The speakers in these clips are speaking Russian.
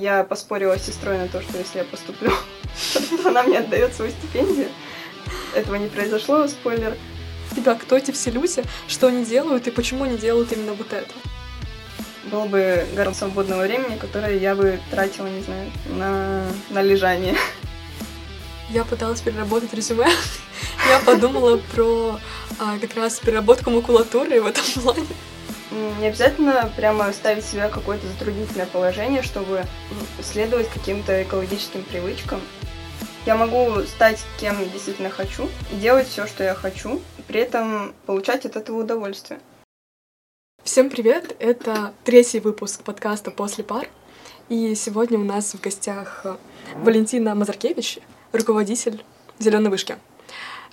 Я поспорила с сестрой на то, что если я поступлю, то она мне отдает свою стипендию. Этого не произошло, спойлер. Тебя кто эти все люди, что они делают и почему они делают именно вот это? Было бы город свободного времени, которое я бы тратила, не знаю, на лежание. Я пыталась переработать резюме. Я подумала про как раз переработку макулатуры в этом плане. Не обязательно прямо ставить себя в какое-то затруднительное положение, чтобы следовать каким-то экологическим привычкам. Я могу стать кем действительно хочу и делать все, что я хочу, при этом получать от этого удовольствие. Всем привет! Это третий выпуск подкаста «После пар». И сегодня у нас в гостях Валентина Мазуркевич, руководитель «Зеленой Вышки».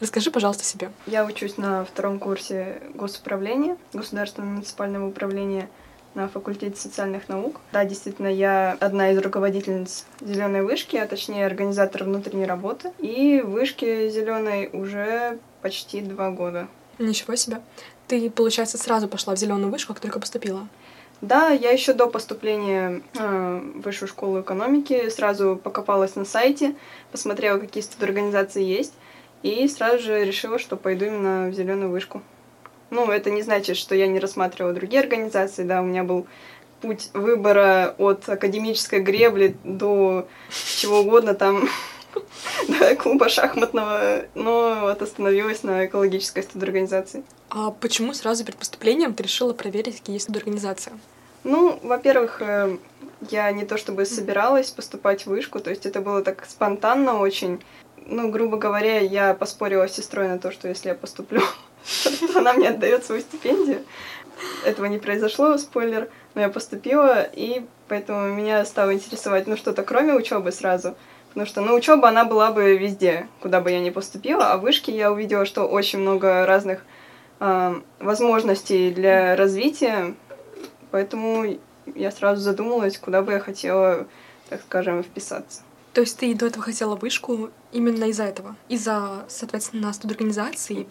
Расскажи, пожалуйста, о себе. Я учусь на втором курсе госуправления, Государственного и муниципального управления на факультете социальных наук. Да, действительно, я одна из руководительниц «Зеленой Вышки», а точнее организатор внутренней работы. И вышки «Зеленой» уже почти 2 года. Ничего себе. Ты, получается, сразу пошла в «Зеленую Вышку», как только поступила? Да, я еще до поступления в Высшую школу экономики сразу покопалась на сайте, посмотрела, какие студорганизации есть. И сразу же решила, что пойду именно в «Зеленую Вышку». Ну, это не значит, что я не рассматривала другие организации, да, у меня был путь выбора от академической гребли до чего угодно там, до клуба шахматного, но вот остановилась на экологической студорганизации. А почему сразу перед поступлением ты решила проверить, какие есть студорганизации? Ну, во-первых, я не то чтобы собиралась поступать в вышку, то есть это было так спонтанно очень. Ну, грубо говоря, я поспорила с сестрой на то, что если я поступлю, то она мне отдает свою стипендию. Этого не произошло, спойлер, но я поступила, и поэтому меня стало интересовать, ну, что-то кроме учебы сразу. Потому что, ну, учеба, она была бы везде, куда бы я ни поступила, а в вышке я увидела, что очень много разных возможностей для развития, поэтому я сразу задумалась, куда бы я хотела, так скажем, вписаться. То есть ты до этого хотела вышку именно из-за этого? Из-за, соответственно, студорганизации?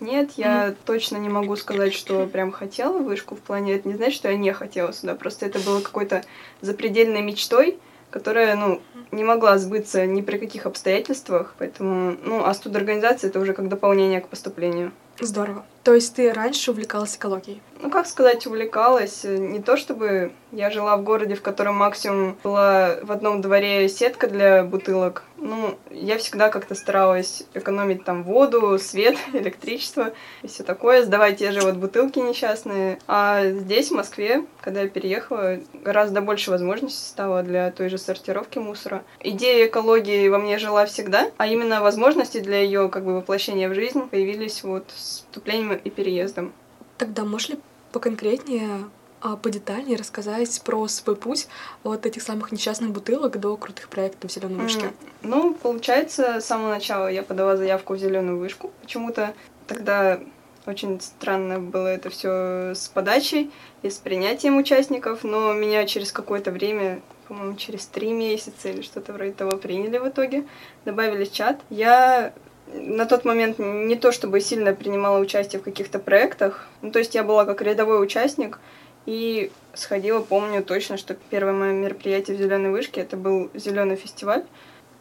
Нет. Я точно не могу сказать, что прям хотела вышку в плане. Это не значит, что я не хотела сюда. Просто это было какой-то запредельной мечтой, которая, ну, не могла сбыться ни при каких обстоятельствах. Поэтому, ну, а студорганизация — это уже как дополнение к поступлению. Здорово. То есть ты раньше увлекалась экологией? Ну, как сказать, увлекалась. Не то чтобы я жила в городе, в котором максимум была в одном дворе сетка для бутылок. Ну, я всегда как-то старалась экономить там воду, свет, электричество и все такое, сдавать те же вот бутылки несчастные. А здесь, в Москве, когда я переехала, гораздо больше возможностей стало для той же сортировки мусора. Идея экологии во мне жила всегда, а именно возможности для ее как бы воплощения в жизнь появились вот с вступлением и переездом. Тогда можешь ли поконкретнее, подетальнее рассказать про свой путь от этих самых несчастных бутылок до крутых проектов в «Зеленой Вышке»? Ну, получается, с самого начала я подала заявку в «Зеленую Вышку». Почему-то тогда очень странно было это все с подачей и с принятием участников, но меня через какое-то время, по-моему, через 3 месяца или что-то вроде того, приняли в итоге, добавили в чат. Я на тот момент не то чтобы сильно принимала участие в каких-то проектах, ну, то есть я была как рядовой участник, и сходила, помню точно, что первое мое мероприятие в «Зеленой Вышке» — это был «Зеленый фестиваль».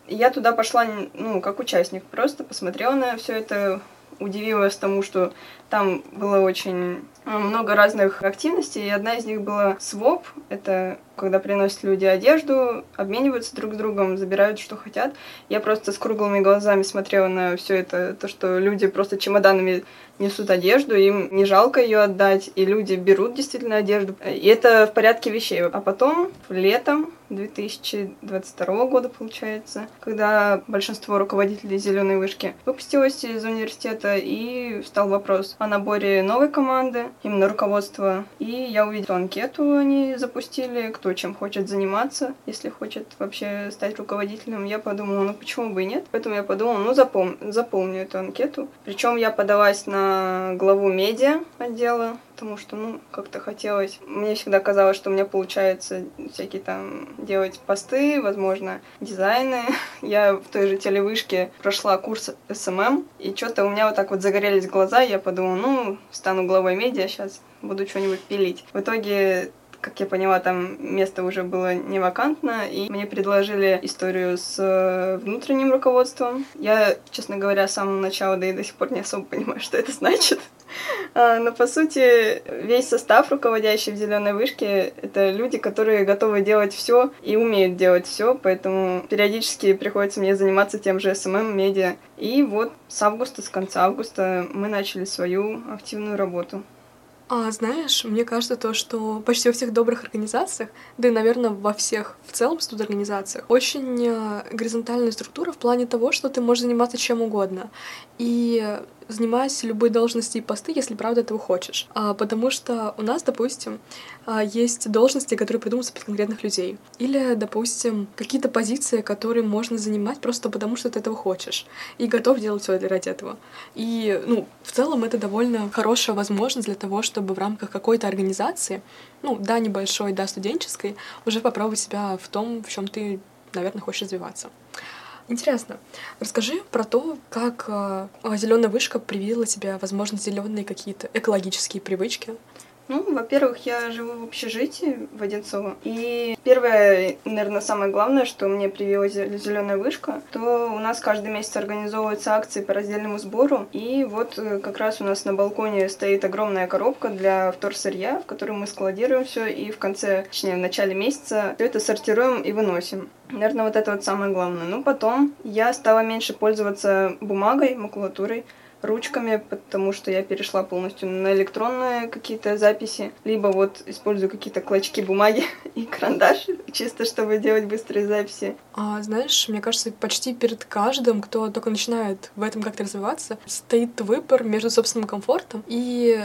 Я туда пошла, ну, как участник, просто посмотрела на все это, удивилась тому, что там было очень много разных активностей, и одна из них была СВОП, это когда приносят люди одежду, обмениваются друг с другом, забирают, что хотят. Я просто с круглыми глазами смотрела на все это, то, что люди просто чемоданами несут одежду, им не жалко ее отдать, и люди берут действительно одежду. И это в порядке вещей. А потом, летом 2022 года, получается, когда большинство руководителей «Зеленой Вышки» выпустилось из университета, и встал вопрос о наборе новой команды, именно руководства. И я увидела анкету, они запустили, кто чем хочет заниматься, если хочет вообще стать руководителем. Я подумала, ну почему бы и нет? Поэтому я подумала, ну заполню эту анкету. Причем я подалась на главу медиа отдела, потому что, ну, как-то хотелось. Мне всегда казалось, что у меня получается всякие там делать посты, возможно, дизайны. Я в той же телевышке прошла курс СММ, и что-то у меня вот так вот загорелись глаза, я подумала, ну, стану главой медиа, сейчас буду что-нибудь пилить. В итоге Как я поняла, там место уже было не вакантно, и мне предложили историю с внутренним руководством. Я, честно говоря, с самого начала, да и до сих пор не особо понимаю, что это значит. Но, по сути, весь состав, руководящий в «Зеленой вышке», это люди, которые готовы делать все и умеют делать все, поэтому периодически приходится мне заниматься тем же СММ, медиа. И вот с конца августа, мы начали свою активную работу. А знаешь, мне кажется, то, что почти во всех добрых организациях, да и, наверное, во всех в целом студорганизациях, очень горизонтальная структура в плане того, что ты можешь заниматься чем угодно. И занимаясь любой должности и посты, если правда этого хочешь. Потому что у нас, допустим, есть должности, которые придумываются под конкретных людей. Или, допустим, какие-то позиции, которые можно занимать просто потому, что ты этого хочешь. И готов делать все ради этого. И, в целом это довольно хорошая возможность для того, чтобы в рамках какой-то организации, небольшой, студенческой, уже попробовать себя в том, в чем ты, наверное, хочешь развиваться. Интересно. Расскажи про то, как «Зеленая вышка» привила тебе, возможно, зеленые какие-то экологические привычки. Во-первых, я живу в общежитии в Одинцово. И первое, наверное, самое главное, что мне привила «Зеленая вышка», то у нас каждый месяц организовываются акции по раздельному сбору. И вот как раз у нас на балконе стоит огромная коробка для вторсырья, в которую мы складируем все и в начале месяца все это сортируем и выносим. Наверное, вот это вот самое главное. Потом я стала меньше пользоваться бумагой, макулатурой, ручками, потому что я перешла полностью на электронные какие-то записи, либо использую какие-то клочки бумаги и карандаш, чисто чтобы делать быстрые записи. Знаешь, мне кажется, почти перед каждым, кто только начинает в этом как-то развиваться, стоит выбор между собственным комфортом и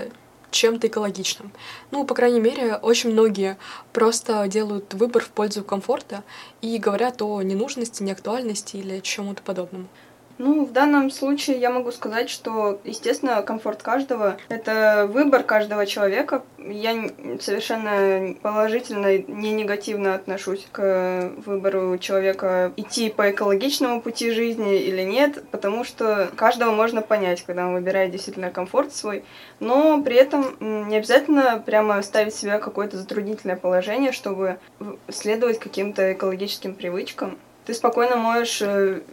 чем-то экологичным. По крайней мере, очень многие просто делают выбор в пользу комфорта и говорят о ненужности, неактуальности или чему-то подобному. В данном случае я могу сказать, что, естественно, комфорт каждого — это выбор каждого человека. Я совершенно положительно, не негативно отношусь к выбору человека идти по экологичному пути жизни или нет, потому что каждого можно понять, когда он выбирает действительно комфорт свой, но при этом не обязательно прямо ставить себя в какое-то затруднительное положение, чтобы следовать каким-то экологическим привычкам. Ты спокойно можешь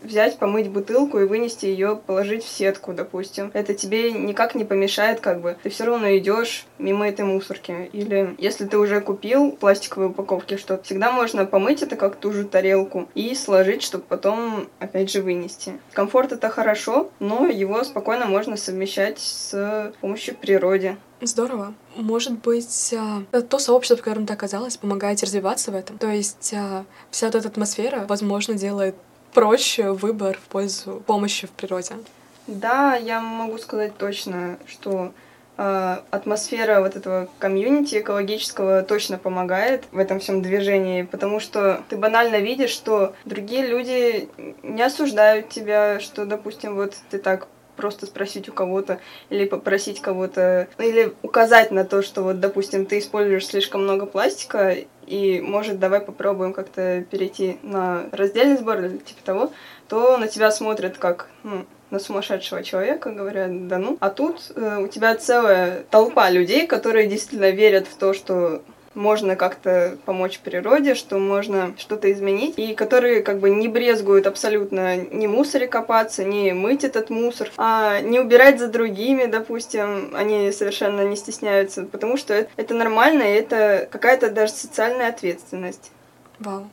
взять, помыть бутылку и вынести ее, положить в сетку, допустим. Это тебе никак не помешает, Ты все равно идешь мимо этой мусорки. Или если ты уже купил пластиковые упаковки, что всегда можно помыть это как ту же тарелку и сложить, чтобы потом опять же вынести. Комфорт — это хорошо, но его спокойно можно совмещать с помощью природы. Здорово. Может быть, то сообщество, в котором ты оказалась, помогает развиваться в этом. То есть вся эта атмосфера, возможно, делает проще выбор в пользу помощи в природе. Да, я могу сказать точно, что атмосфера этого комьюнити экологического точно помогает в этом всем движении, потому что ты банально видишь, что другие люди не осуждают тебя, что, допустим, ты так просто спросить у кого-то или попросить кого-то, или указать на то, что допустим, ты используешь слишком много пластика, и, может, давай попробуем как-то перейти на раздельный сбор или типа того, то на тебя смотрят как на сумасшедшего человека, говорят, да ну. А тут у тебя целая толпа людей, которые действительно верят в то, что можно как-то помочь природе, что можно что-то изменить, и которые не брезгуют абсолютно ни мусоре копаться, ни мыть этот мусор, а не убирать за другими, допустим, они совершенно не стесняются, потому что это нормально, и это какая-то даже социальная ответственность. Вау.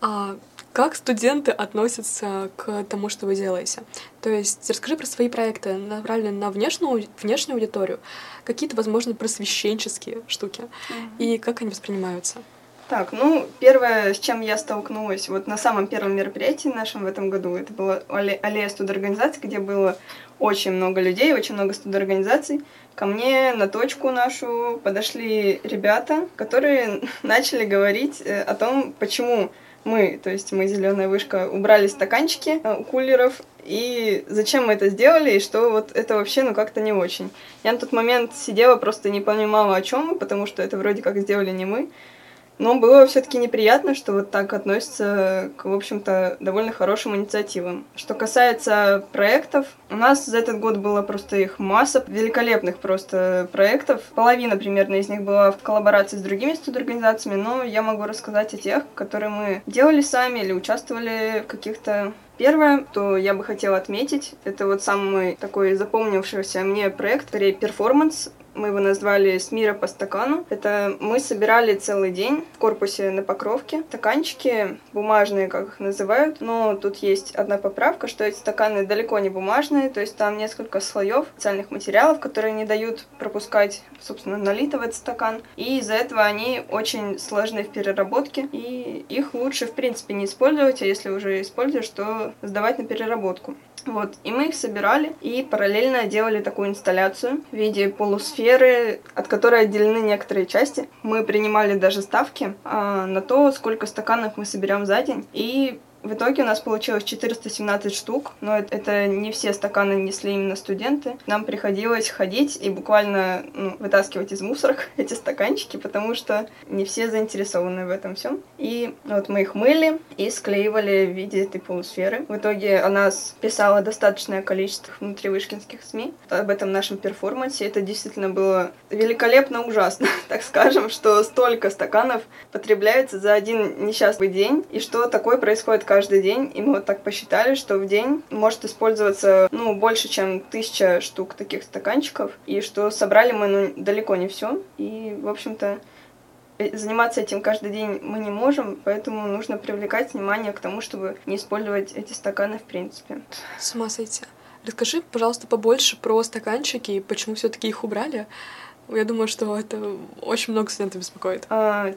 А как студенты относятся к тому, что вы делаете? То есть расскажи про свои проекты, направленные на внешнюю аудиторию, какие-то, возможно, просвещенческие штуки, и как они воспринимаются? Так, первое, с чем я столкнулась на самом первом мероприятии нашем в этом году, это была аллея студорганизаций, где было очень много людей, очень много студорганизаций. Ко мне на точку нашу подошли ребята, которые начали говорить о том, почему мы, «Зеленая вышка», убрали стаканчики у кулеров, и зачем мы это сделали, и что это вообще, как-то не очень. Я на тот момент сидела, просто не понимала, о чем мы, потому что это вроде как сделали не мы. Но было все-таки неприятно, что вот так относятся к, в общем-то, довольно хорошим инициативам. Что касается проектов, у нас за этот год было просто их масса, великолепных просто проектов. Половина примерно из них была в коллаборации с другими студорганизациями, но я могу рассказать о тех, которые мы делали сами или участвовали в каких-то... Первое, что я бы хотела отметить, это вот самый такой запомнившийся мне проект, скорее перформанс. Мы его назвали «С мира по стакану». Это мы собирали целый день в корпусе на Покровке. Стаканчики бумажные, как их называют. Но тут есть одна поправка, что эти стаканы далеко не бумажные. То есть там несколько слоев специальных материалов, которые не дают пропускать, собственно, налито в этот стакан. И из-за этого они очень сложны в переработке. И их лучше, в принципе, не использовать. А если уже используешь, то сдавать на переработку. Вот, и мы их собирали и параллельно делали такую инсталляцию в виде полусферы, от которой отделены некоторые части. Мы принимали даже ставки на то, сколько стаканов мы соберем за день. И в итоге у нас получилось 417 штук, но это не все стаканы несли именно студенты. Нам приходилось ходить и буквально вытаскивать из мусорок эти стаканчики, потому что не все заинтересованы в этом всем. И вот мы их мыли и склеивали в виде этой полусферы. В итоге о нас писало достаточное количество внутривышкинских СМИ об этом нашем перформансе. Это действительно было великолепно ужасно, так скажем, что столько стаканов потребляется за один несчастный день, и что такое происходит каждый день, и мы вот так посчитали, что в день может использоваться, больше, чем 1000 штук таких стаканчиков, и что собрали мы, далеко не все, и, в общем-то, заниматься этим каждый день мы не можем, поэтому нужно привлекать внимание к тому, чтобы не использовать эти стаканы в принципе. С ума сойти. Расскажи, пожалуйста, побольше про стаканчики и почему все-таки их убрали. Я думаю, что это очень много студентов беспокоит.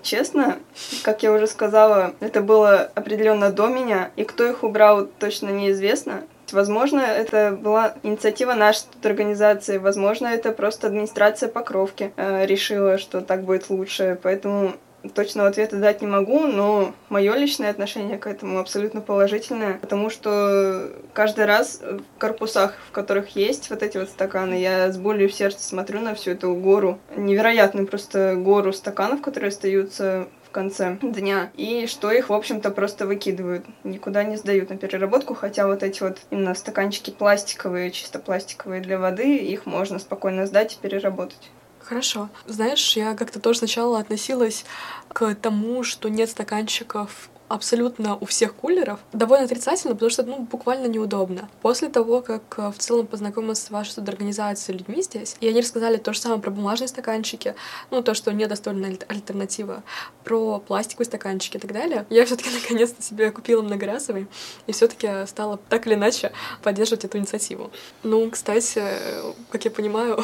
Честно, как я уже сказала, это было определенно до меня, и кто их убрал, точно неизвестно. Возможно, это была инициатива нашей организации, возможно, это просто администрация Покровки решила, что так будет лучше, поэтому... Точного ответа дать не могу, но мое личное отношение к этому абсолютно положительное, потому что каждый раз в корпусах, в которых есть вот эти вот стаканы, я с болью в сердце смотрю на всю эту гору, невероятную просто гору стаканов, которые остаются в конце дня, и что их, в общем-то, просто выкидывают, никуда не сдают на переработку, хотя вот эти вот именно стаканчики пластиковые, чисто пластиковые для воды, их можно спокойно сдать и переработать. Хорошо. Знаешь, я как-то тоже сначала относилась к тому, что нет стаканчиков абсолютно у всех кулеров, довольно отрицательно, потому что, буквально неудобно. После того, как в целом познакомилась с вашей организацией, людьми здесь, и они рассказали то же самое про бумажные стаканчики, то, что недостойная альтернатива, про пластиковые стаканчики и так далее, я все-таки наконец-то себе купила многоразовый, и все-таки стала так или иначе поддерживать эту инициативу. Кстати, как я понимаю,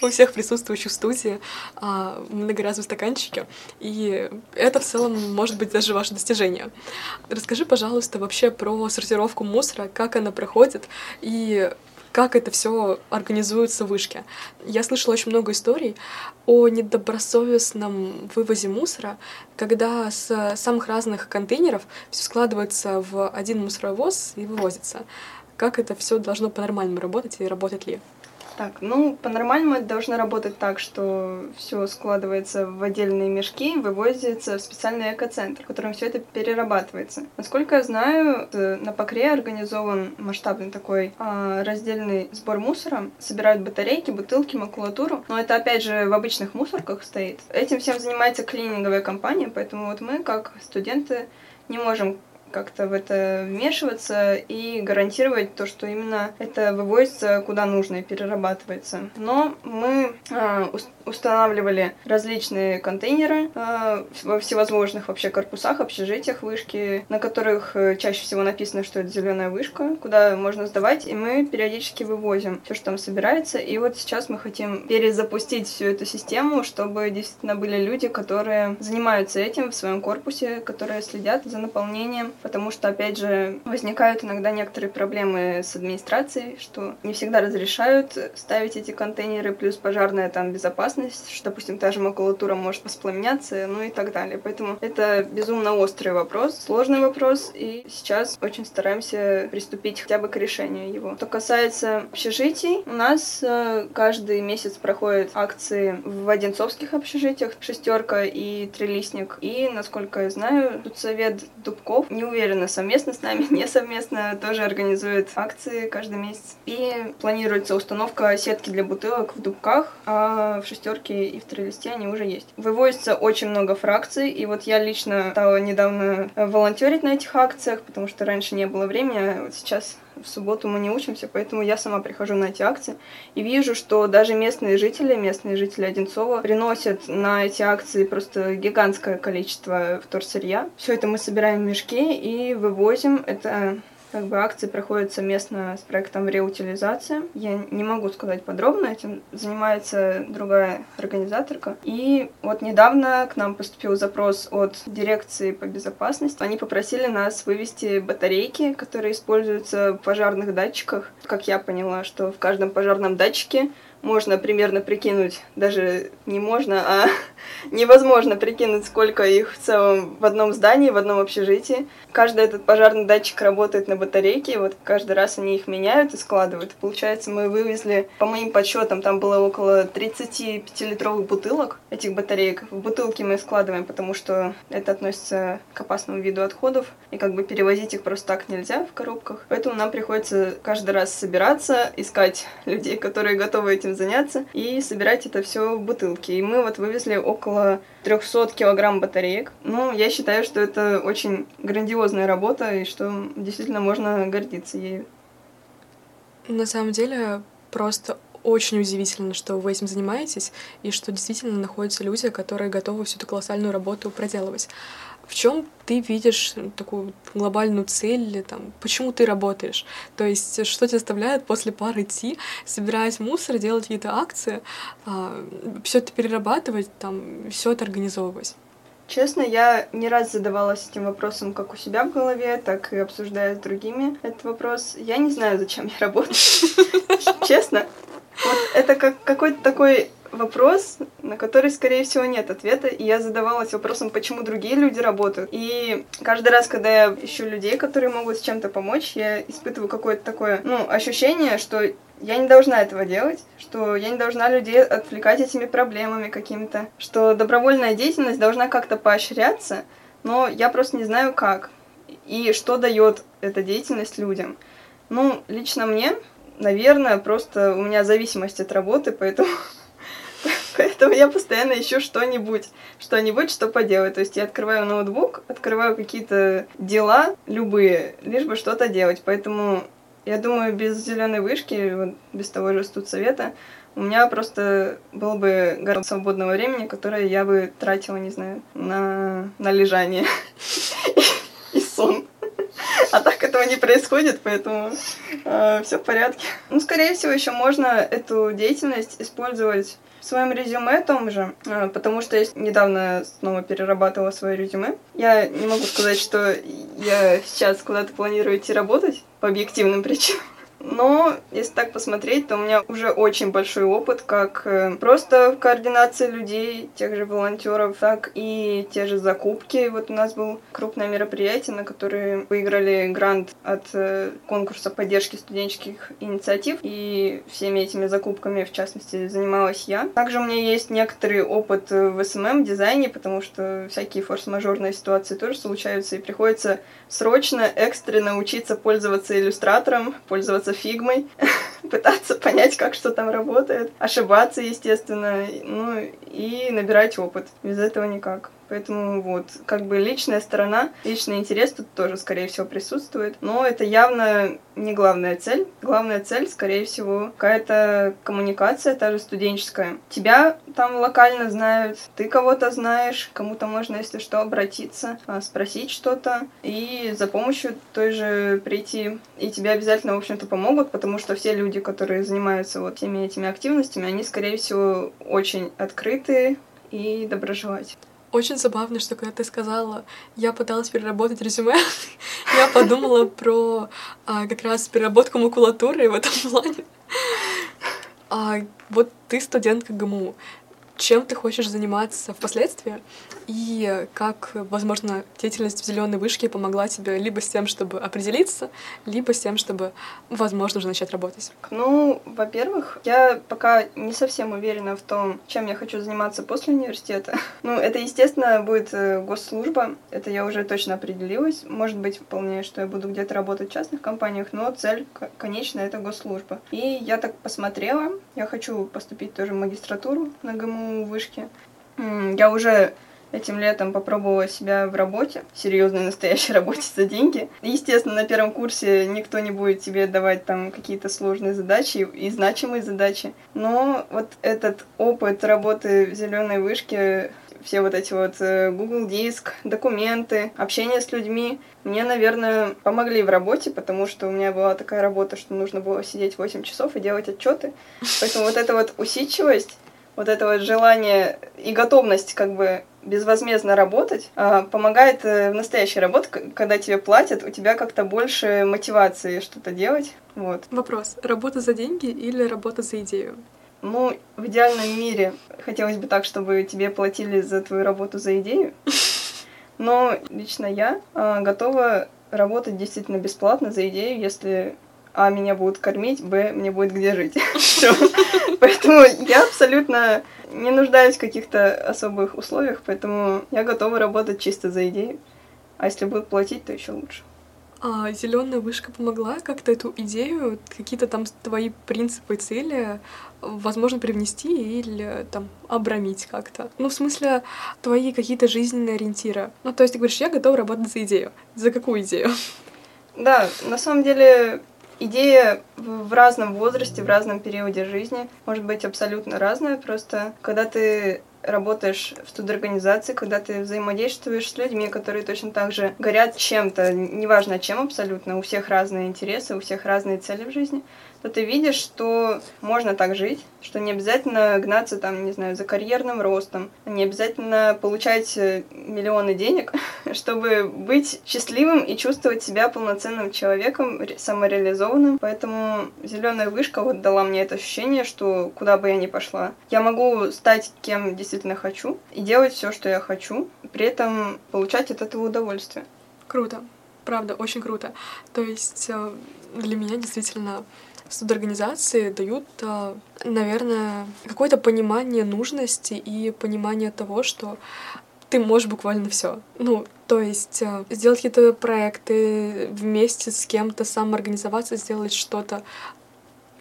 у всех присутствующих в студии многоразовые стаканчики, и это в целом может быть даже ваше достижения. Расскажи, пожалуйста, вообще про сортировку мусора, как она проходит и как это все организуется в вышке. Я слышала очень много историй о недобросовестном вывозе мусора, когда с самых разных контейнеров все складывается в один мусоровоз и вывозится. Как это все должно по-нормальному работать и работает ли? Так, по-нормальному это должно работать так, что все складывается в отдельные мешки и вывозится в специальный экоцентр, в котором все это перерабатывается. Насколько я знаю, на Покре организован масштабный такой раздельный сбор мусора. Собирают батарейки, бутылки, макулатуру. Но это, опять же, в обычных мусорках стоит. Этим всем занимается клининговая компания, поэтому вот мы, как студенты, не можем как-то в это вмешиваться и гарантировать то, что именно это вывозится куда нужно и перерабатывается. Но мы устанавливали различные контейнеры во всевозможных вообще корпусах, общежитиях, вышки, на которых чаще всего написано, что это «Зеленая вышка», куда можно сдавать, и мы периодически вывозим все, что там собирается. И вот сейчас мы хотим перезапустить всю эту систему, чтобы действительно были люди, которые занимаются этим в своем корпусе, которые следят за наполнением потому что, опять же, возникают иногда некоторые проблемы с администрацией, что не всегда разрешают ставить эти контейнеры, плюс пожарная там безопасность, что, допустим, та же макулатура может воспламеняться, ну и так далее. Поэтому это безумно острый вопрос, сложный вопрос, и сейчас очень стараемся приступить хотя бы к решению его. Что касается общежитий, у нас каждый месяц проходят акции в одинцовских общежитиях, Шестёрка и Трилистник, и, насколько я знаю, тут совет Дубков, не уверена, совместно с нами, не совместно, тоже организует акции каждый месяц. И планируется установка сетки для бутылок в Дубках, а в Шестёрке и в Трилисте они уже есть. Вывозится очень много фракций, и вот я лично стала недавно волонтерить на этих акциях, потому что раньше не было времени, а вот сейчас... В субботу мы не учимся, поэтому я сама прихожу на эти акции и вижу, что даже местные жители Одинцова приносят на эти акции просто гигантское количество вторсырья. Все это мы собираем в мешки и вывозим. Это как бы акции проходят совместно с проектом «Реутилизация». Я не могу сказать подробно, этим занимается другая организаторка. И вот недавно к нам поступил запрос от дирекции по безопасности. Они попросили нас вывести батарейки, которые используются в пожарных датчиках. Как я поняла, что в каждом пожарном датчике можно примерно прикинуть, даже не можно, а невозможно прикинуть, сколько их в целом в одном здании, в одном общежитии. Каждый этот пожарный датчик работает на батарейке, вот каждый раз они их меняют и складывают. Получается, мы вывезли, по моим подсчетам, там было около 35-литровых бутылок этих батареек. В бутылки мы складываем, потому что это относится к опасному виду отходов, и как бы перевозить их просто так нельзя в коробках. Поэтому нам приходится каждый раз собираться, искать людей, которые готовы этим заняться, и собирать это все в бутылки. И мы вот вывезли около 300 килограмм батареек. Ну, я считаю, что это очень грандиозная работа, и что действительно можно гордиться ею. На самом деле, просто очень удивительно, что вы этим занимаетесь, и что действительно находятся люди, которые готовы всю эту колоссальную работу проделывать. В чем ты видишь такую глобальную цель, там, почему ты работаешь? То есть, что тебя заставляет после пар идти, собирать мусор, делать какие-то акции, все это перерабатывать, там, все это организовывать? Честно, я не раз задавалась этим вопросом как у себя в голове, так и обсуждая с другими этот вопрос. Я не знаю, зачем я работаю. Честно. Вот это как какой-то такой вопрос, на который, скорее всего, нет ответа, и я задавалась вопросом, почему другие люди работают. И каждый раз, когда я ищу людей, которые могут с чем-то помочь, я испытываю какое-то такое, ощущение, что я не должна этого делать, что я не должна людей отвлекать этими проблемами какими-то, что добровольная деятельность должна как-то поощряться, но я просто не знаю как и что дает эта деятельность людям. Лично мне, наверное, просто у меня зависимость от работы, поэтому я постоянно ищу что-нибудь, что поделать. То есть я открываю ноутбук, открываю какие-то дела, любые, лишь бы что-то делать. Поэтому я думаю, без «Зеленой вышки», вот, без того же студсовета, у меня просто было бы гора свободного времени, которое я бы тратила, не знаю, на лежание и сон. А так этого не происходит, поэтому все в порядке. Скорее всего, еще можно эту деятельность использовать в своем резюме том же, потому что я недавно снова перерабатывала свое резюме. Я не могу сказать, что я сейчас куда-то планирую идти работать по объективным причинам. Но если так посмотреть, то у меня уже очень большой опыт, как просто в координации людей, тех же волонтеров, так и те же закупки. Вот у нас было крупное мероприятие, на которое выиграли грант от конкурса поддержки студенческих инициатив, и всеми этими закупками, в частности, занималась я. Также у меня есть некоторый опыт в СММ-дизайне, потому что всякие форс-мажорные ситуации тоже случаются, и приходится срочно, экстренно учиться пользоваться иллюстратором, пользоваться фигмой, пытаться понять, как что там работает, ошибаться, естественно, и набирать опыт. Без этого никак. Поэтому вот, как бы личная сторона, личный интерес тут тоже, скорее всего, присутствует. Но это явно не главная цель. Главная цель, скорее всего, какая-то коммуникация, та же студенческая. Тебя там локально знают, ты кого-то знаешь, кому-то можно, если что, обратиться, спросить что-то и за помощью той же прийти. И тебе обязательно, в общем-то, помогут, потому что все люди, которые занимаются вот всеми этими активностями, они, скорее всего, очень открытые и доброжелательные. Очень забавно, что когда ты сказала, я пыталась переработать резюме, я подумала про как раз переработку макулатуры в этом плане. Вот ты студентка ГМУ. Чем ты хочешь заниматься впоследствии? И как, возможно, деятельность в «Зеленой вышке» помогла тебе либо с тем, чтобы определиться, либо с тем, чтобы, возможно, уже начать работать? Ну, во-первых, я пока не совсем уверена в том, чем я хочу заниматься после университета. Ну, это, естественно, будет госслужба. Это я уже точно определилась. Может быть, вполне, что я буду где-то работать в частных компаниях, но цель, конечно, это госслужба. И я так посмотрела. Я хочу поступить тоже в магистратуру на ГМУ вышки. Я уже... Этим летом попробовала себя в работе, серьезной настоящей работе за деньги. Естественно, на первом курсе никто не будет тебе давать там какие-то сложные задачи и значимые задачи. Но вот этот опыт работы в «Зеленой вышке», все вот эти вот Google Диск, документы, общение с людьми, мне, наверное, помогли в работе, потому что у меня была такая работа, что нужно было сидеть 8 часов и делать отчеты. Поэтому вот эта вот усидчивость, вот это вот желание и готовность как бы безвозмездно работать помогает в настоящей работе, когда тебе платят, у тебя как-то больше мотивации что-то делать. Вот. Вопрос. Работа за деньги или работа за идею? Ну, в идеальном мире хотелось бы так, чтобы тебе платили за твою работу за идею. Но лично я готова работать действительно бесплатно за идею, если... А, меня будут кормить, Б, мне будет где жить. Поэтому я абсолютно не нуждаюсь в каких-то особых условиях, поэтому я готова работать чисто за идею. А если будут платить, то еще лучше. А «Зеленая вышка» помогла как-то эту идею, какие-то там твои принципы, цели, возможно, привнести или там обрамить как-то? Ну, в смысле, твои какие-то жизненные ориентиры. Ну, то есть ты говоришь, я готова работать за идею. За какую идею? Да, на самом деле... Идея в разном возрасте, в разном периоде жизни может быть абсолютно разная. Просто когда ты работаешь в студорганизации, когда ты взаимодействуешь с людьми, которые точно так же горят чем-то, неважно чем абсолютно, у всех разные интересы, у всех разные цели в жизни, то ты видишь, что можно так жить, что не обязательно гнаться там, не знаю, за карьерным ростом, не обязательно получать миллионы денег, чтобы быть счастливым и чувствовать себя полноценным человеком, самореализованным. Поэтому «Зеленая вышка» вот дала мне это ощущение, что куда бы я ни пошла, я могу стать кем действительно хочу и делать все, что я хочу, при этом получать от этого удовольствие. Круто. Правда, очень круто. То есть для меня действительно... Студорганизации дают, наверное, какое-то понимание нужности и понимание того, что ты можешь буквально все. Ну, то есть сделать какие-то проекты, вместе с кем-то самоорганизоваться, сделать что-то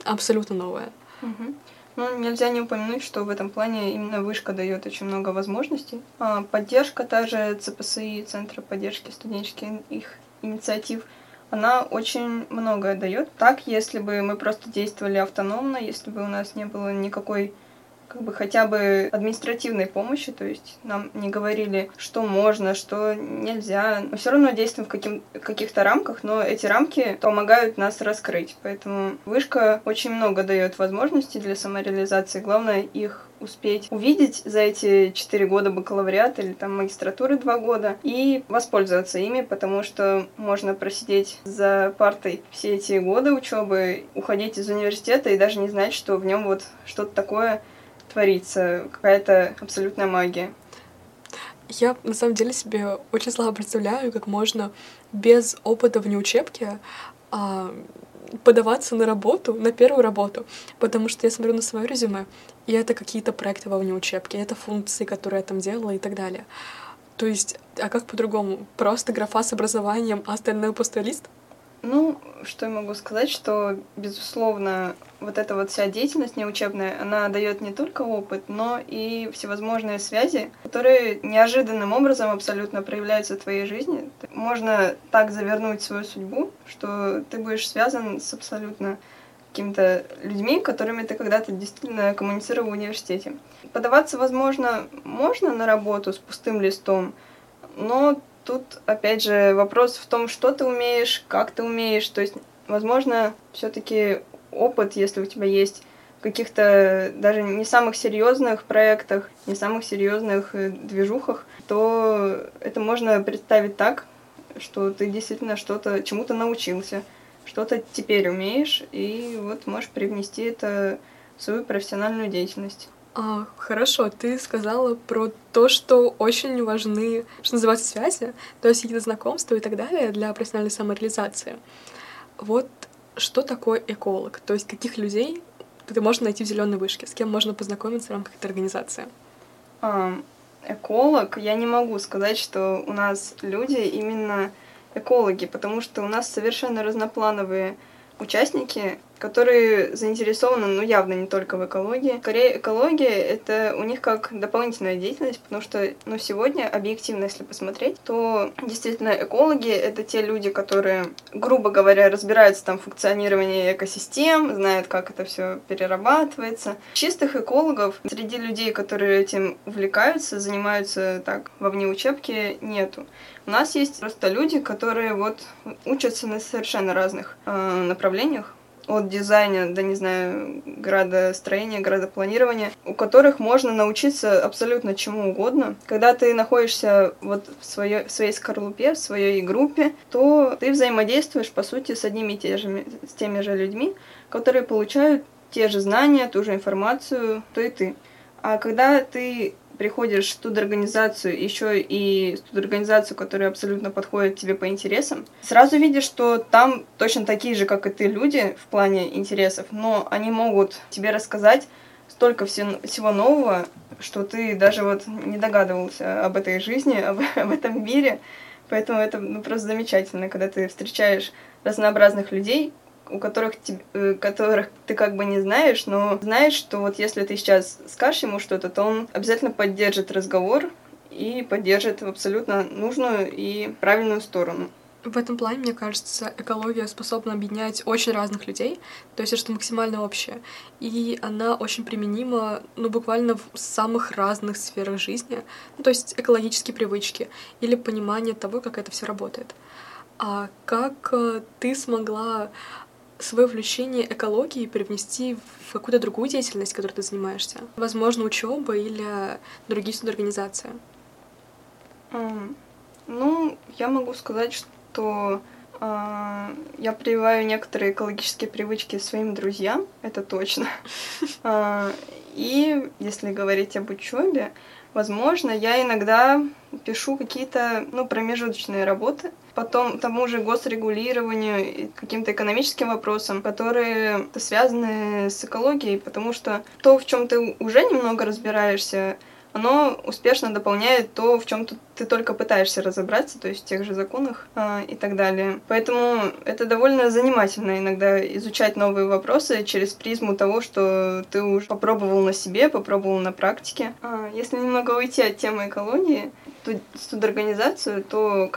абсолютно новое. Угу. Ну, нельзя не упомянуть, что в этом плане именно вышка дает очень много возможностей. Поддержка та же ЦПСИ, Центра поддержки студенческих их инициатив, она очень многое дает. Так, если бы мы просто действовали автономно, если бы у нас не было никакой, как бы, хотя бы административной помощи, то есть нам не говорили, что можно, что нельзя. Мы все равно действуем в каких-то рамках, но эти рамки помогают нас раскрыть. Поэтому вышка очень много дает возможностей для самореализации. Главное их успеть увидеть за эти 4 года бакалавриата или там магистратуры 2 года и воспользоваться ими, потому что можно просидеть за партой все эти годы учебы, уходить из университета и даже не знать, что в нем вот что-то такое творится, какая-то абсолютная магия. Я на самом деле себе очень слабо представляю, как можно без опыта вне учебки подаваться на работу, на первую работу, потому что я смотрю на свое резюме, и это какие-то проекты во внеучебке, это функции, которые я там делала и так далее. То есть, а как по-другому? Просто графа с образованием, а остальное пустой лист? Ну, что я могу сказать, что, безусловно, вот эта вот вся деятельность неучебная, она дает не только опыт, но и всевозможные связи, которые неожиданным образом абсолютно проявляются в твоей жизни. Можно так завернуть свою судьбу, что ты будешь связан с абсолютно какими-то людьми, которыми ты когда-то действительно коммуницировал в университете. Подаваться, возможно, можно на работу с пустым листом, но... Тут, опять же, вопрос в том, что ты умеешь, как ты умеешь. То есть, возможно, все-таки опыт, если у тебя есть каких-то даже не самых серьезных проектах, не самых серьезных движухах, то это можно представить так, что ты действительно что-то, чему-то научился, что-то теперь умеешь, и вот можешь привнести это в свою профессиональную деятельность. Хорошо, ты сказала про то, что очень важны, что называется, связи, то есть какие-то знакомства и так далее для профессиональной самореализации. Вот что такое эколог, то есть каких людей ты можешь найти в Зеленой Вышке, с кем можно познакомиться в рамках этой организации? Эколог, я не могу сказать, что у нас люди именно экологи, потому что у нас совершенно разноплановые участники, которые заинтересованы, явно не только в экологии. Скорее, экология — это у них как дополнительная деятельность, потому что, сегодня, объективно, если посмотреть, то действительно экологи — это те люди, которые, грубо говоря, разбираются в функционировании экосистем, знают, как это все перерабатывается. Чистых экологов среди людей, которые этим увлекаются, занимаются так, вовне учебки, нету. У нас есть просто люди, которые учатся на совершенно разных направлениях, от дизайна до, градостроения, градопланирования, у которых можно научиться абсолютно чему угодно. Когда ты находишься в своей скорлупе, в своей группе, то ты взаимодействуешь, по сути, с теми же людьми, которые получают те же знания, ту же информацию, то и ты. А когда ты приходишь в студорганизацию, еще и студорганизацию, которая абсолютно подходит тебе по интересам, сразу видишь, что там точно такие же, как и ты, люди в плане интересов, но они могут тебе рассказать столько всего нового, что ты даже не догадывался об этой жизни, об этом мире. Поэтому это просто замечательно, когда ты встречаешь разнообразных людей, которых ты как бы не знаешь, но знаешь, что если ты сейчас скажешь ему что-то, то он обязательно поддержит разговор и поддержит в абсолютно нужную и правильную сторону. В этом плане, мне кажется, экология способна объединять очень разных людей, то есть что максимально общее, и она очень применима, буквально в самых разных сферах жизни, то есть экологические привычки или понимание того, как это все работает. А как ты смогла свое увлечение экологией привнести в какую-то другую деятельность, которой ты занимаешься? Возможно, учеба или другие студорганизации? Я могу сказать, что я прививаю некоторые экологические привычки своим друзьям, это точно. И если говорить об учебе, возможно, я иногда пишу какие-то, промежуточные работы, потом тому же госрегулированию и каким-то экономическим вопросам, которые связаны с экологией, потому что то, в чем ты уже немного разбираешься, оно успешно дополняет то, в чем ты только пытаешься разобраться, то есть в тех же законах и так далее. Поэтому это довольно занимательно иногда изучать новые вопросы через призму того, что ты уже попробовал на себе, попробовал на практике. Если немного уйти от темы экологии, студорганизацию, то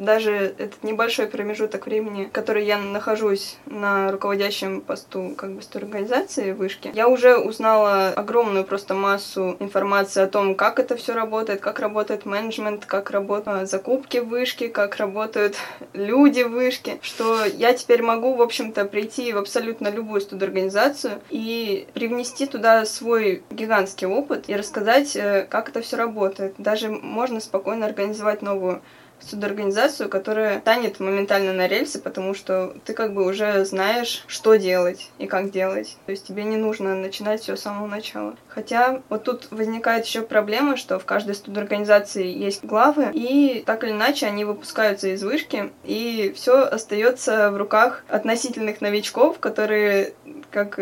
даже этот небольшой промежуток времени, который я нахожусь на руководящем посту студорганизации Вышки, я уже узнала огромную просто массу информации о том, как это все работает, как работает менеджмент, как работают закупки Вышки, как работают люди Вышки, что я теперь могу, в общем-то, прийти в абсолютно любую студорганизацию и привнести туда свой гигантский опыт и рассказать, как это все работает. Даже можно спокойно организовать новую студорганизацию, которая станет моментально на рельсы, потому что ты уже знаешь, что делать и как делать. То есть тебе не нужно начинать все с самого начала. Хотя тут возникает еще проблема, что в каждой студорганизации есть главы, и так или иначе они выпускаются из Вышки, и все остается в руках относительных новичков, которые, как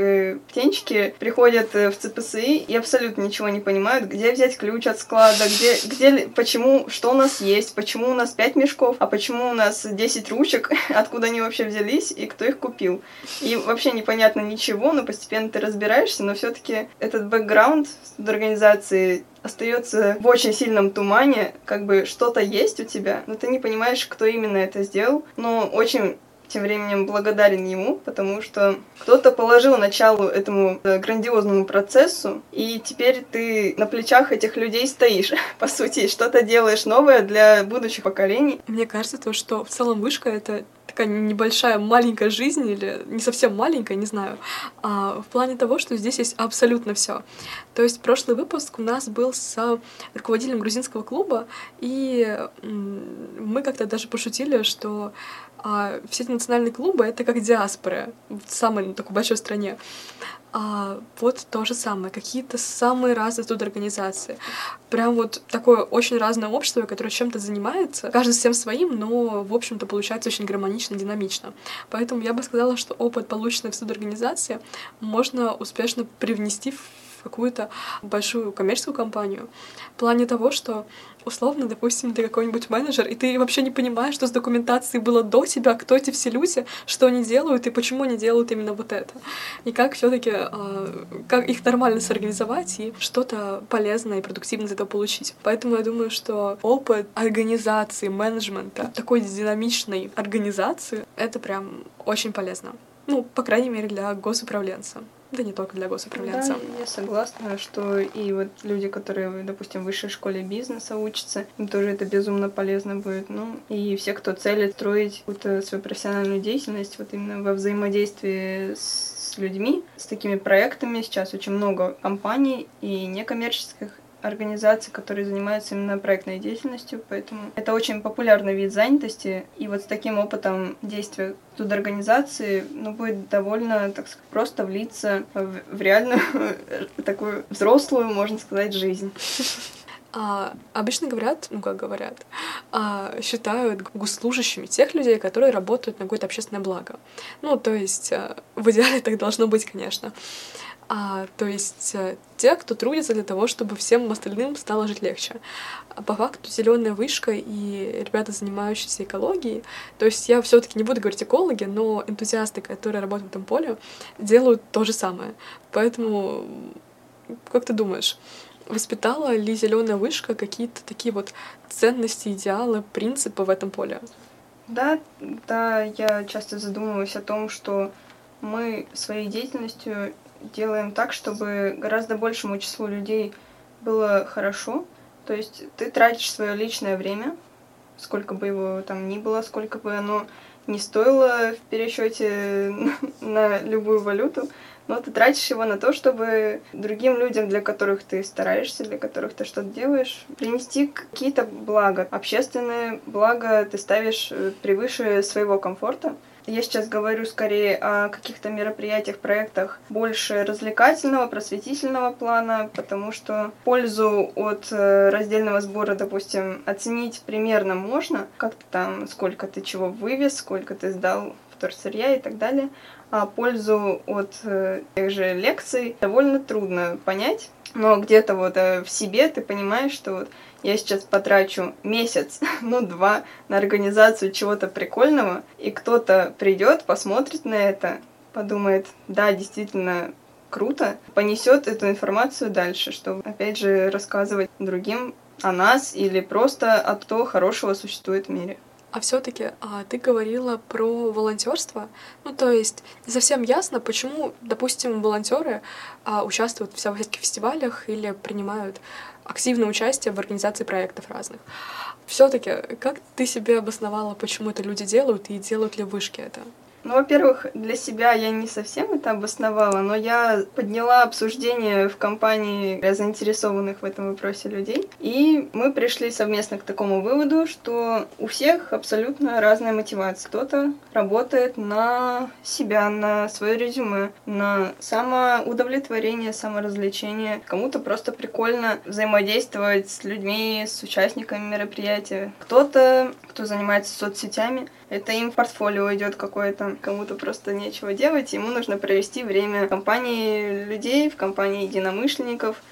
птенчики, приходят в ЦПСИ и абсолютно ничего не понимают, где взять ключ от склада, где почему, что у нас есть, почему у нас 5 мешков, а почему у нас 10 ручек, откуда они вообще взялись и кто их купил. И вообще непонятно ничего, но постепенно ты разбираешься, но все-таки этот бэкграунд организации остается в очень сильном тумане, что-то есть у тебя, но ты не понимаешь, кто именно это сделал, но очень тем временем благодарен ему, потому что кто-то положил начало этому грандиозному процессу, и теперь ты на плечах этих людей стоишь, по сути, что-то делаешь новое для будущих поколений. Мне кажется, что в целом Вышка — это такая небольшая, маленькая жизнь, или не совсем маленькая, не знаю, в плане того, что здесь есть абсолютно все. То есть прошлый выпуск у нас был с руководителем грузинского клуба, и мы как-то даже пошутили, что все эти национальные клубы — это как диаспоры в самой такой большой стране. Вот то же самое, какие-то самые разные тут организации. Прям вот такое очень разное общество, которое чем-то занимается, каждый всем своим, но, в общем-то, получается очень гармонично, динамично. Поэтому я бы сказала, что опыт, полученный в студорганизации, можно успешно привнести в какую-то большую коммерческую компанию. В плане того, что условно, допустим, ты какой-нибудь менеджер, и ты вообще не понимаешь, что с документацией было до тебя, кто эти все люди, что они делают и почему они делают именно вот это. И как все-таки как их нормально сорганизовать и что-то полезное и продуктивное из этого получить. Поэтому я думаю, что опыт организации, менеджмента, такой динамичной организации, это прям очень полезно. Ну, по крайней мере, для госуправленца. Да не только для госуправленца. Да, я согласна, что и вот люди, которые, допустим, в высшей школе бизнеса учатся, им тоже это безумно полезно будет. Ну, и все, кто целит строить какую-то свою профессиональную деятельность, вот именно во взаимодействии с людьми, с такими проектами. Сейчас очень много компаний и некоммерческих организаций, которые занимаются именно проектной деятельностью, поэтому это очень популярный вид занятости, и вот с таким опытом действия студорганизации, ну, будет довольно, так сказать, просто влиться в реальную такую взрослую, можно сказать, жизнь. Обычно говорят, ну как говорят, считают госслужащими тех людей, которые работают на какое-то общественное благо. Ну, то есть в идеале так должно быть, конечно. То есть те, кто трудится для того, чтобы всем остальным стало жить легче. По факту «Зеленая вышка» и ребята, занимающиеся экологией, то есть я все-таки не буду говорить экологи, но энтузиасты, которые работают в этом поле, делают то же самое. Поэтому, как ты думаешь, воспитала ли «Зеленая вышка» какие-то такие вот ценности, идеалы, принципы в этом поле? Да, я часто задумываюсь о том, что мы своей деятельностью делаем так, чтобы гораздо большему числу людей было хорошо. То есть ты тратишь свое личное время, сколько бы его там ни было, сколько бы оно ни стоило в пересчете на любую валюту, но ты тратишь его на то, чтобы другим людям, для которых ты стараешься, для которых ты что-то делаешь, принести какие-то блага. Общественные блага ты ставишь превыше своего комфорта. Я сейчас говорю скорее о каких-то мероприятиях, проектах больше развлекательного, просветительного плана, потому что пользу от раздельного сбора, допустим, оценить примерно можно, как-то там, сколько ты чего вывез, сколько ты сдал вторсырья и так далее, а пользу от тех же лекций довольно трудно понять, но где-то вот в себе ты понимаешь, что вот я сейчас потрачу месяц, ну, 2 на организацию чего-то прикольного, и кто-то придет, посмотрит на это, подумает, да, действительно круто, понесет эту информацию дальше, чтобы, опять же, рассказывать другим о нас или просто о том, что хорошего существует в мире. А все-таки ты говорила про волонтерство. Ну, то есть не совсем ясно, почему, допустим, волонтеры участвуют в всяких фестивалях или принимают активное участие в организации проектов разных. Все-таки, как ты себе обосновала, почему это люди делают и делают ли вышки это? Ну, во-первых, для себя я не совсем это обосновала, но я подняла обсуждение в компании заинтересованных в этом вопросе людей, и мы пришли совместно к такому выводу, что у всех абсолютно разная мотивация. Кто-то работает на себя, на свое резюме, на самоудовлетворение, саморазвлечение. Кому-то просто прикольно взаимодействовать с людьми, с участниками мероприятия. Кто-то, кто занимается соцсетями, это им в портфолио идет какое-то. Кому-то просто нечего делать, ему нужно провести время в компании людей, в компании единомышленников.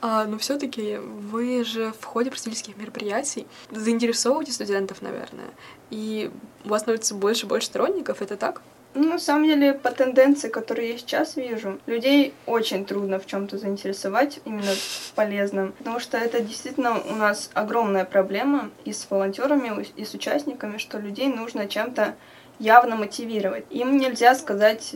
Но все-таки вы же в ходе просветительских мероприятий заинтересовываете студентов, наверное, и у вас становится больше и больше сторонников, это так? Ну, на самом деле, по тенденции, которые я сейчас вижу, людей очень трудно в чем-то заинтересовать, именно полезным, потому что это действительно у нас огромная проблема и с волонтерами, и с участниками, что людей нужно чем-то явно мотивировать. Им нельзя сказать,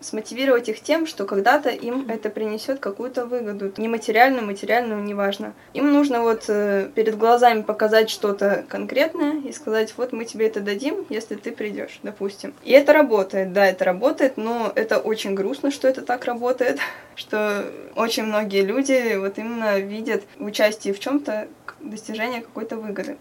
смотивировать их тем, что когда-то им это принесет какую-то выгоду. Нематериальную, материальную, неважно. Им нужно вот перед глазами показать что-то конкретное и сказать, вот мы тебе это дадим, если ты придешь, допустим. И это работает, да, это работает, но это очень грустно, что это так работает, что очень многие люди вот именно видят в участии в чем-то достижение какой-то выгоды.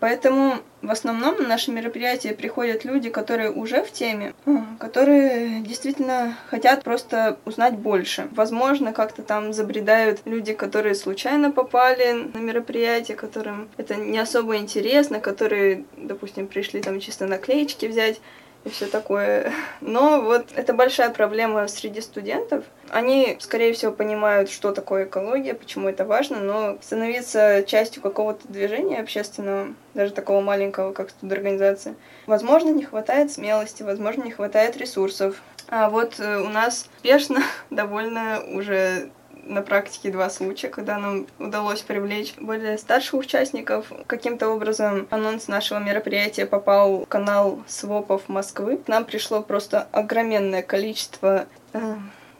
Поэтому в основном на наши мероприятия приходят люди, которые уже в теме, которые действительно хотят просто узнать больше. Возможно, как-то там забредают люди, которые случайно попали на мероприятие, которым это не особо интересно, которые, допустим, пришли там чисто наклеечки взять и все такое. Но вот это большая проблема среди студентов. Они, скорее всего, понимают, что такое экология, почему это важно, но становиться частью какого-то движения общественного, даже такого маленького, как студорганизация, возможно, не хватает смелости, возможно, не хватает ресурсов. А вот у нас успешно довольно уже на практике два случая, когда нам удалось привлечь более старших участников. Каким-то образом анонс нашего мероприятия попал в канал СВОПов Москвы. К нам пришло просто огроменное количество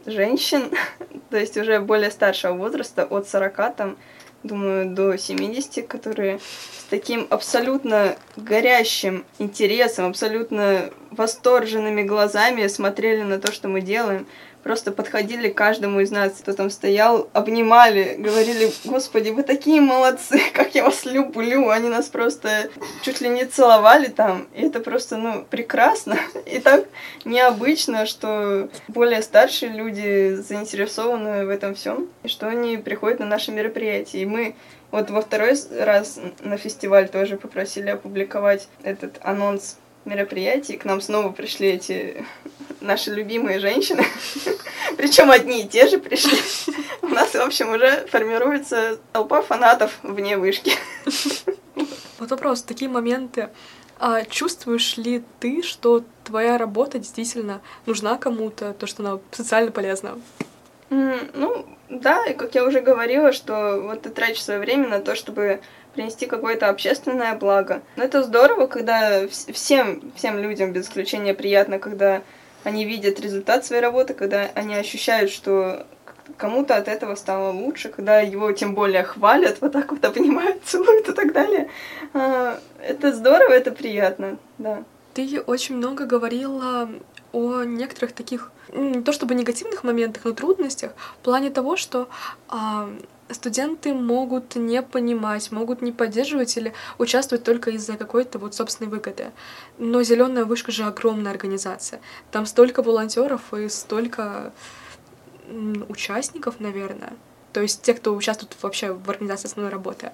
женщин, то есть уже более старшего возраста, от 40, там, думаю, до 70, которые с таким абсолютно горящим интересом, абсолютно восторженными глазами смотрели на то, что мы делаем. Просто подходили к каждому из нас, кто там стоял, обнимали, говорили, господи, вы такие молодцы, как я вас люблю. Они нас просто чуть ли не целовали там. И это просто, ну, прекрасно. И так необычно, что более старшие люди заинтересованы в этом всем, и что они приходят на наши мероприятия. И мы вот во второй раз на фестиваль тоже попросили опубликовать этот анонс мероприятий. К нам снова пришли эти наши любимые женщины, причем одни и те же пришли. У нас, в общем, уже формируется толпа фанатов вне вышки. Вот вопрос, такие моменты. А чувствуешь ли ты, что твоя работа действительно нужна кому-то, то, что она социально полезна? Ну, да, и как я уже говорила, что вот ты тратишь свое время на то, чтобы принести какое-то общественное благо. Но это здорово, когда всем людям, без исключения, приятно, когда они видят результат своей работы, когда они ощущают, что кому-то от этого стало лучше, когда его тем более хвалят, вот так вот обнимают, целуют и так далее. Это здорово, это приятно, да. Ты очень много говорила о некоторых таких, не то чтобы негативных моментах, но трудностях, в плане того, что студенты могут не понимать, могут не поддерживать или участвовать только из-за какой-то вот собственной выгоды. Но «Зеленая вышка» же огромная организация. Там столько волонтеров и столько участников, наверное. То есть те, кто участвует вообще в организации основной работы.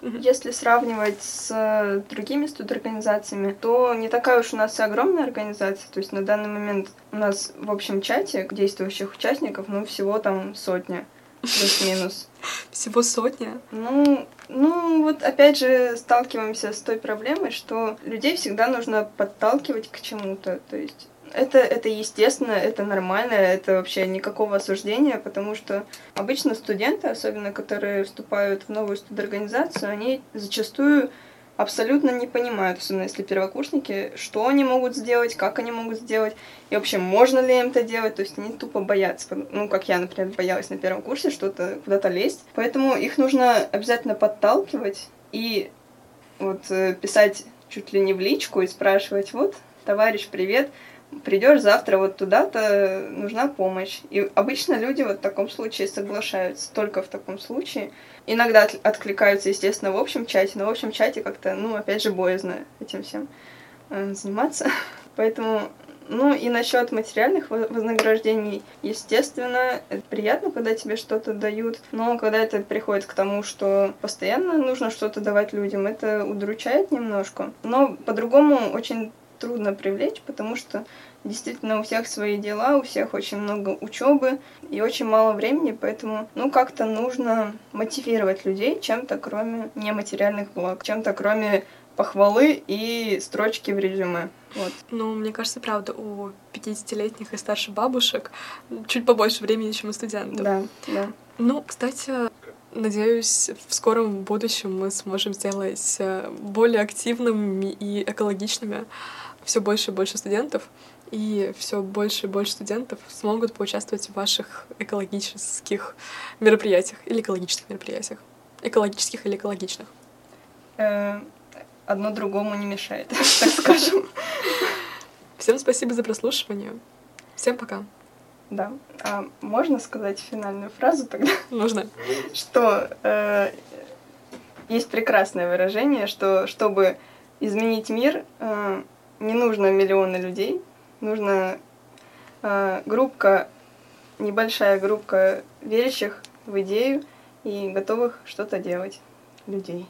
Если сравнивать с другими студорганизациями, то не такая уж у нас и огромная организация. То есть на данный момент у нас в общем чате действующих участников, ну, всего там сотня. Плюс-минус. Всего сотня? Ну, вот опять же сталкиваемся с той проблемой, что людей всегда нужно подталкивать к чему-то. То есть это естественно, это нормально, это вообще никакого осуждения, потому что обычно студенты, особенно которые вступают в новую студорганизацию, они зачастую абсолютно не понимают, особенно если первокурсники, что они могут сделать, как они могут сделать, и вообще, можно ли им это делать, то есть они тупо боятся, ну, как я, например, боялась на первом курсе что-то, куда-то лезть, поэтому их нужно обязательно подталкивать и вот писать чуть ли не в личку и спрашивать, вот, товарищ, привет, придешь завтра вот туда-то, нужна помощь. И обычно люди вот в таком случае соглашаются, только в таком случае. Иногда откликаются, естественно, в общем чате, но в общем чате как-то, ну, опять же, боязно этим всем заниматься. Поэтому, ну, и насчет материальных вознаграждений, естественно, это приятно, когда тебе что-то дают, но когда это приходит к тому, что постоянно нужно что-то давать людям, это удручает немножко. Но по-другому очень трудно привлечь, потому что действительно у всех свои дела, у всех очень много учебы и очень мало времени, поэтому, ну, как-то нужно мотивировать людей чем-то, кроме нематериальных благ, чем-то, кроме похвалы и строчки в резюме. Вот. Ну, мне кажется, правда, у 50-летних и старше бабушек чуть побольше времени, чем у студентов. Да. Ну, кстати, надеюсь, в скором будущем мы сможем сделать более активными и экологичными все больше и больше студентов, и все больше и больше студентов смогут поучаствовать в ваших экологических мероприятиях или экологических мероприятиях. Экологических или экологичных. Одно другому не мешает, так скажем. Всем спасибо за прослушивание. Всем пока. Да. А можно сказать финальную фразу тогда? Нужно. Что есть прекрасное выражение, что чтобы изменить мир, не нужно миллионы людей, нужна небольшая группа верящих в идею и готовых что-то делать людей.